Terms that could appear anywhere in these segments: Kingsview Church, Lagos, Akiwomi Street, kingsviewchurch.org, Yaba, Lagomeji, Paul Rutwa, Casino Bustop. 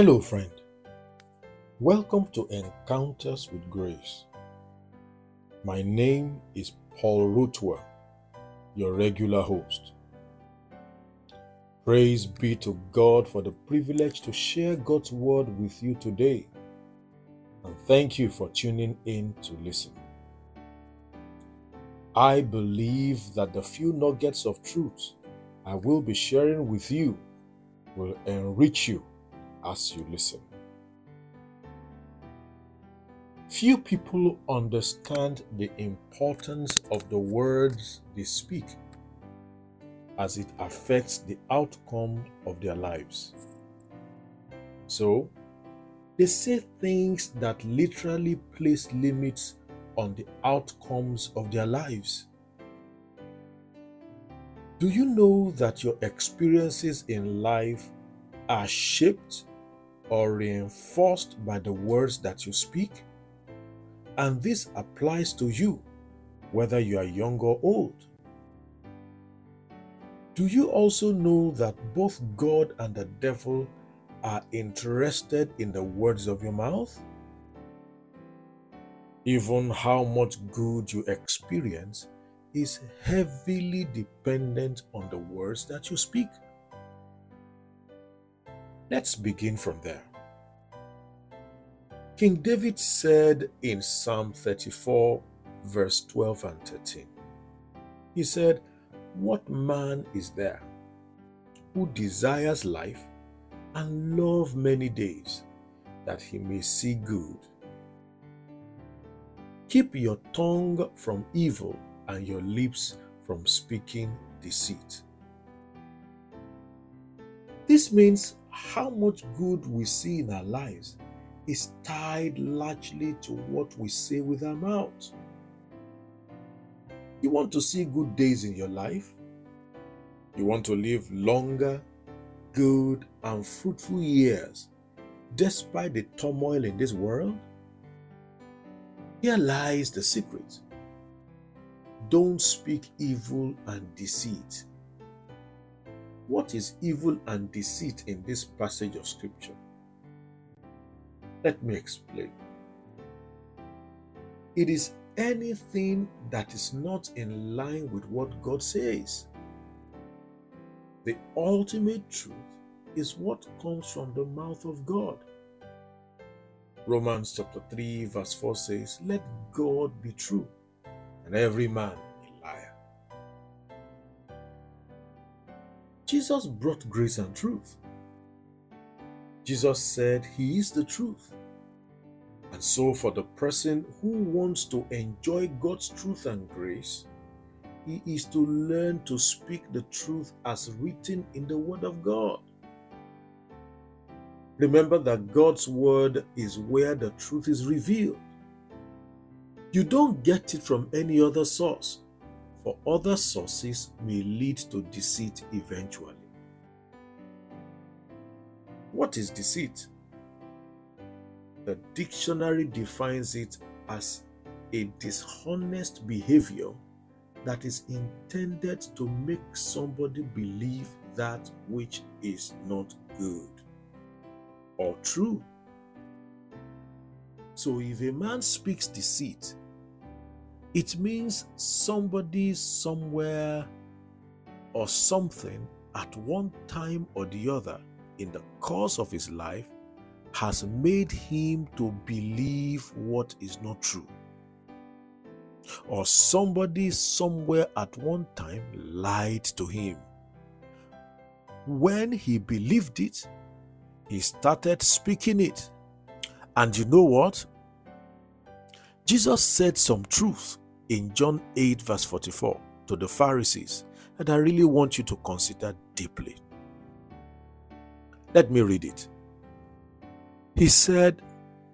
Hello, friend. Welcome to Encounters with Grace. My name is Paul Rutwa, your regular host. Praise be to God for the privilege to share God's word with you today, and thank you for tuning in to listen. I believe that the few nuggets of truth I will be sharing with you will enrich you as you listen. Few people understand the importance of the words they speak as it affects the outcome of their lives. So, they say things that literally place limits on the outcomes of their lives. Do you know that your experiences in life are shaped or reinforced by the words that you speak? And this applies to you, whether you are young or old. Do you also know that both God and the devil are interested in the words of your mouth? Even how much good you experience is heavily dependent on the words that you speak. Let's begin from there. King David said in Psalm 34, verse 12 and 13, he said, "What man is there who desires life and love many days, that he may see good? Keep your tongue from evil and your lips from speaking deceit." This means how much good we see in our lives is tied largely to what we say with our mouth. You want to see good days in your life? You want to live longer, good, and fruitful years despite the turmoil in this world? Here lies the secret. Don't speak evil and deceit. What is evil and deceit in this passage of Scripture? Let me explain. It is anything that is not in line with what God says. The ultimate truth is what comes from the mouth of God. Romans chapter 3 verse 4 says, "Let God be true, and every man a liar." Jesus brought grace and truth. Jesus said he is the truth. And so for the person who wants to enjoy God's truth and grace, he is to learn to speak the truth as written in the Word of God. Remember that God's Word is where the truth is revealed. You don't get it from any other source, for other sources may lead to deceit eventually. What is deceit? The dictionary defines it as a dishonest behavior that is intended to make somebody believe that which is not good or true. So if a man speaks deceit, it means somebody, somewhere, or something at one time or the other in the course of his life has made him to believe what is not true. Or somebody somewhere at one time lied to him. When he believed it, he started speaking it. And you know what? Jesus said some truth in John 8 verse 44 to the Pharisees that I really want you to consider deeply. Let me read it. He said,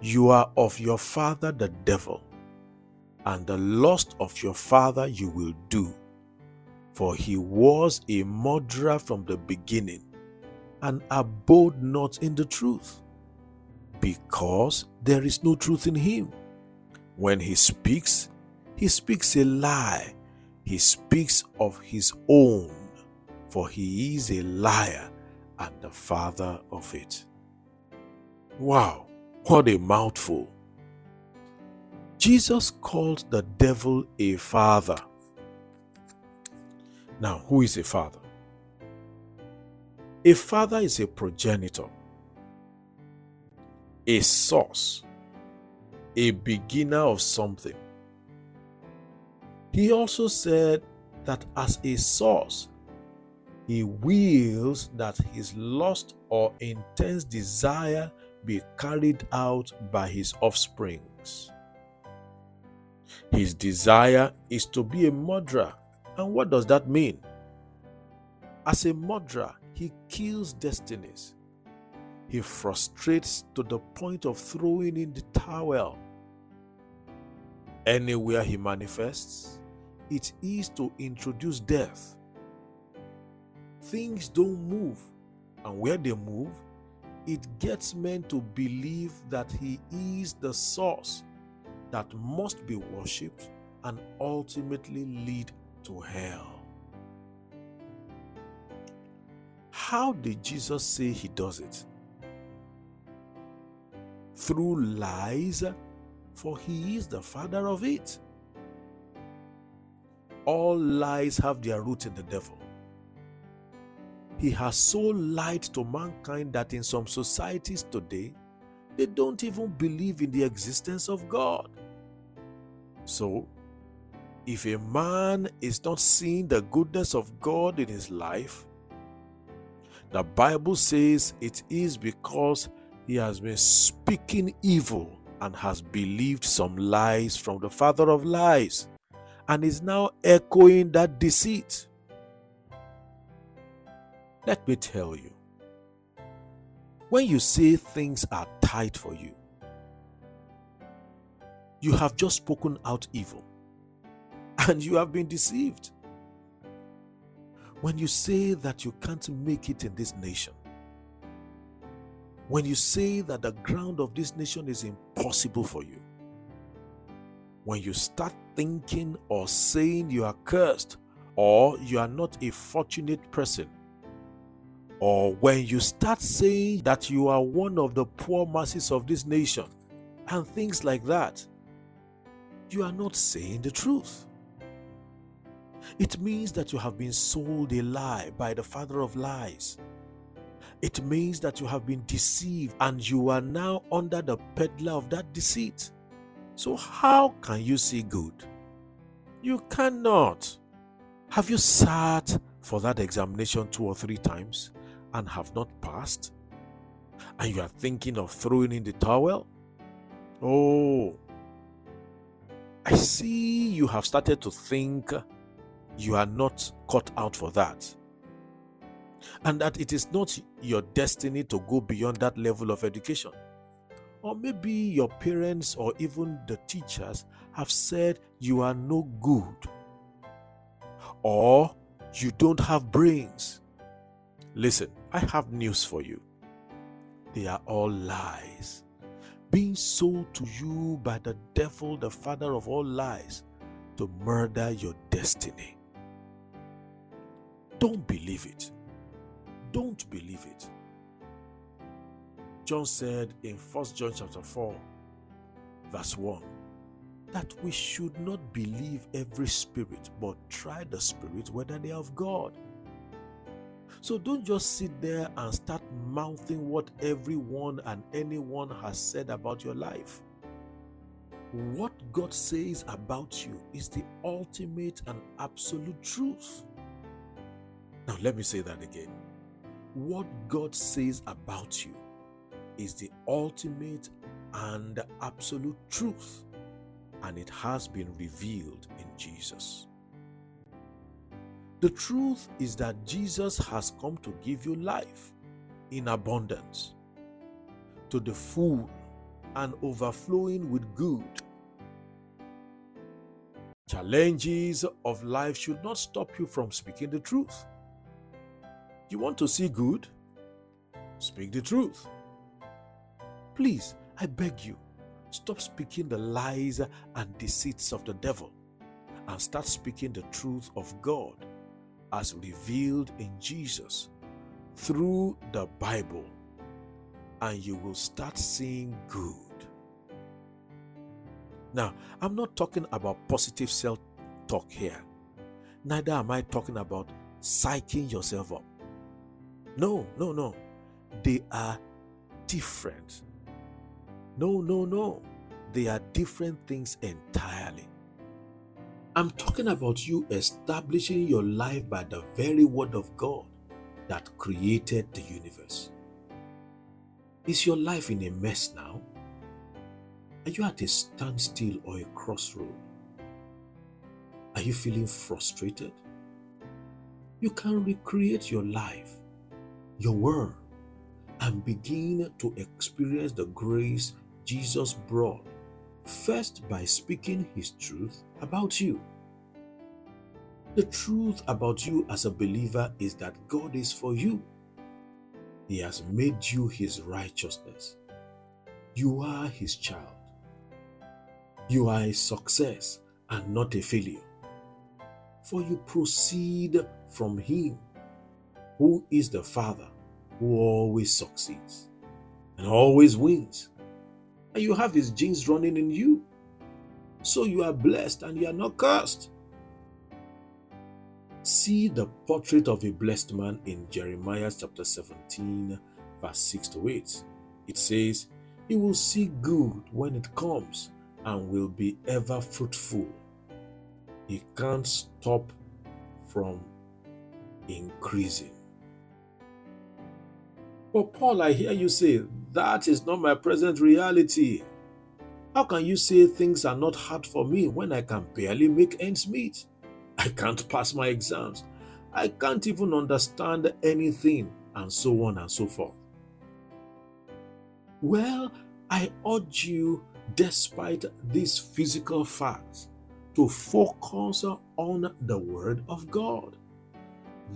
"You are of your father the devil, and the lust of your father you will do. For he was a murderer from the beginning, and abode not in the truth, because there is no truth in him. When he speaks a lie. He speaks of his own, for he is a liar and the father of it." Wow, what a mouthful. Jesus called the devil a father. Now, who is a father? A father is a progenitor, a source, a beginner of something. He also said that as a source, he wills that his lust or intense desire be carried out by his offsprings. His desire is to be a murderer. And what does that mean? As a murderer, he kills destinies. He frustrates to the point of throwing in the towel. Anywhere he manifests, it is to introduce death. Things don't move, and where they move, it gets men to believe that he is the source that must be worshipped and ultimately lead to hell. How did Jesus say he does it? Through lies, for he is the father of it. All lies have their root in the devil. He has so lied to mankind that in some societies today, they don't even believe in the existence of God. So, if a man is not seeing the goodness of God in his life, the Bible says it is because he has been speaking evil and has believed some lies from the father of lies and is now echoing that deceit. Let me tell you, when you say things are tight for you, you have just spoken out evil and you have been deceived. When you say that you can't make it in this nation, when you say that the ground of this nation is impossible for you, when you start thinking or saying you are cursed or you are not a fortunate person, or when you start saying that you are one of the poor masses of this nation and things like that, you are not saying the truth. It means that you have been sold a lie by the father of lies. It means that you have been deceived and you are now under the peddler of that deceit. So how can you see good? You cannot. Have you sat for that examination 2 or 3 times? And have not passed, and you are thinking of throwing in the towel? Oh, I see you have started to think you are not cut out for that, and that it is not your destiny to go beyond that level of education. Or maybe your parents or even the teachers have said you are no good, or you don't have brains. Listen, I have news for you. They are all lies, being sold to you by the devil, the father of all lies, to murder your destiny. Don't believe it. Don't believe it. John said in 1 John chapter 4, verse 1, that we should not believe every spirit, but try the spirit whether they are of God. So don't just sit there and start mouthing what everyone and anyone has said about your life. What God says about you is the ultimate and absolute truth. Now let me say that again. What God says about you is the ultimate and absolute truth, and it has been revealed in Jesus. The truth is that Jesus has come to give you life in abundance, to the full and overflowing with good. Challenges of life should not stop you from speaking the truth. You want to see good? Speak the truth. Please, I beg you, stop speaking the lies and deceits of the devil and start speaking the truth of God, as revealed in Jesus through the Bible. and you will start seeing good. Now, I'm not talking about positive self-talk here. Neither am I talking about psyching yourself up. No. They are different. No. They are different things entirely. I'm talking about you establishing your life by the very word of God that created the universe. Is your life in a mess now? Are you at a standstill or a crossroad? Are you feeling frustrated? You can recreate your life, your world, and begin to experience the grace Jesus brought, first by speaking his truth about you. The truth about you as a believer is that God is for you. He has made you his righteousness. You are his child. You are a success and not a failure. For you proceed from him, who is the Father, who always succeeds and always wins. And you have his genes running in you. So you are blessed and you are not cursed. See the portrait of a blessed man in Jeremiah chapter 17, verse 6-8. It says, "He will see good when it comes and will be ever fruitful. He can't stop from increasing." But Paul, I hear you say, that is not my present reality. How can you say things are not hard for me when I can barely make ends meet? I can't pass my exams. I can't even understand anything, and so on and so forth. Well, I urge you, despite these physical facts, to focus on the Word of God.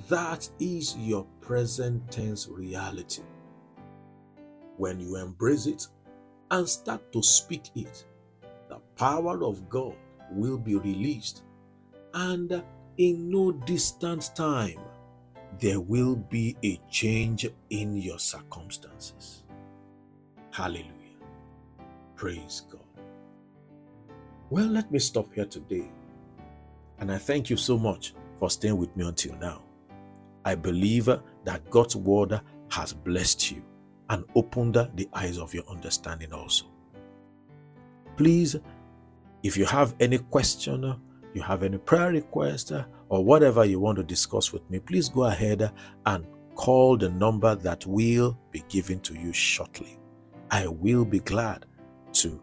That is your present tense reality. When you embrace it and start to speak it, the power of God will be released, and in no distant time, there will be a change in your circumstances. Hallelujah. Praise God. Well, let me stop here today. And I thank you so much for staying with me until now. I believe that God's word has blessed you and opened the eyes of your understanding also. Please, if you have any question, you have any prayer request, or whatever you want to discuss with me, please go ahead and call the number that will be given to you shortly. I will be glad to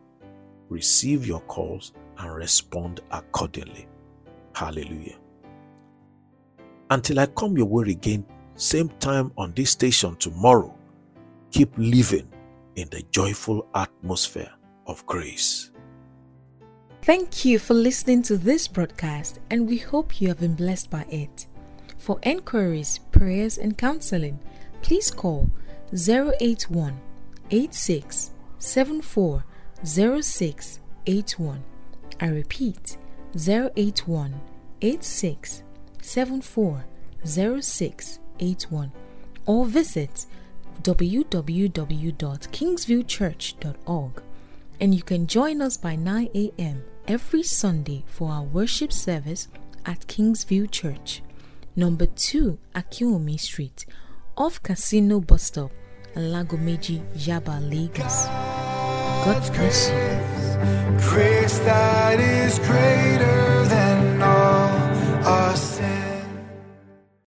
receive your calls and respond accordingly. Hallelujah. Until I come your way again, same time on this station tomorrow, keep living in the joyful atmosphere of grace. Thank you for listening to this broadcast, and we hope you have been blessed by it. For inquiries, prayers, and counseling, please call 081-86-740681. I repeat, 081-86-740681, or visit www.kingsviewchurch.org. And you can join us by 9 a.m. every Sunday for our worship service at Kingsview Church, number 2 Akiwomi Street, off Casino Bustop, Lagomeji, Yaba, Lagos. God bless you. Grace that is greater.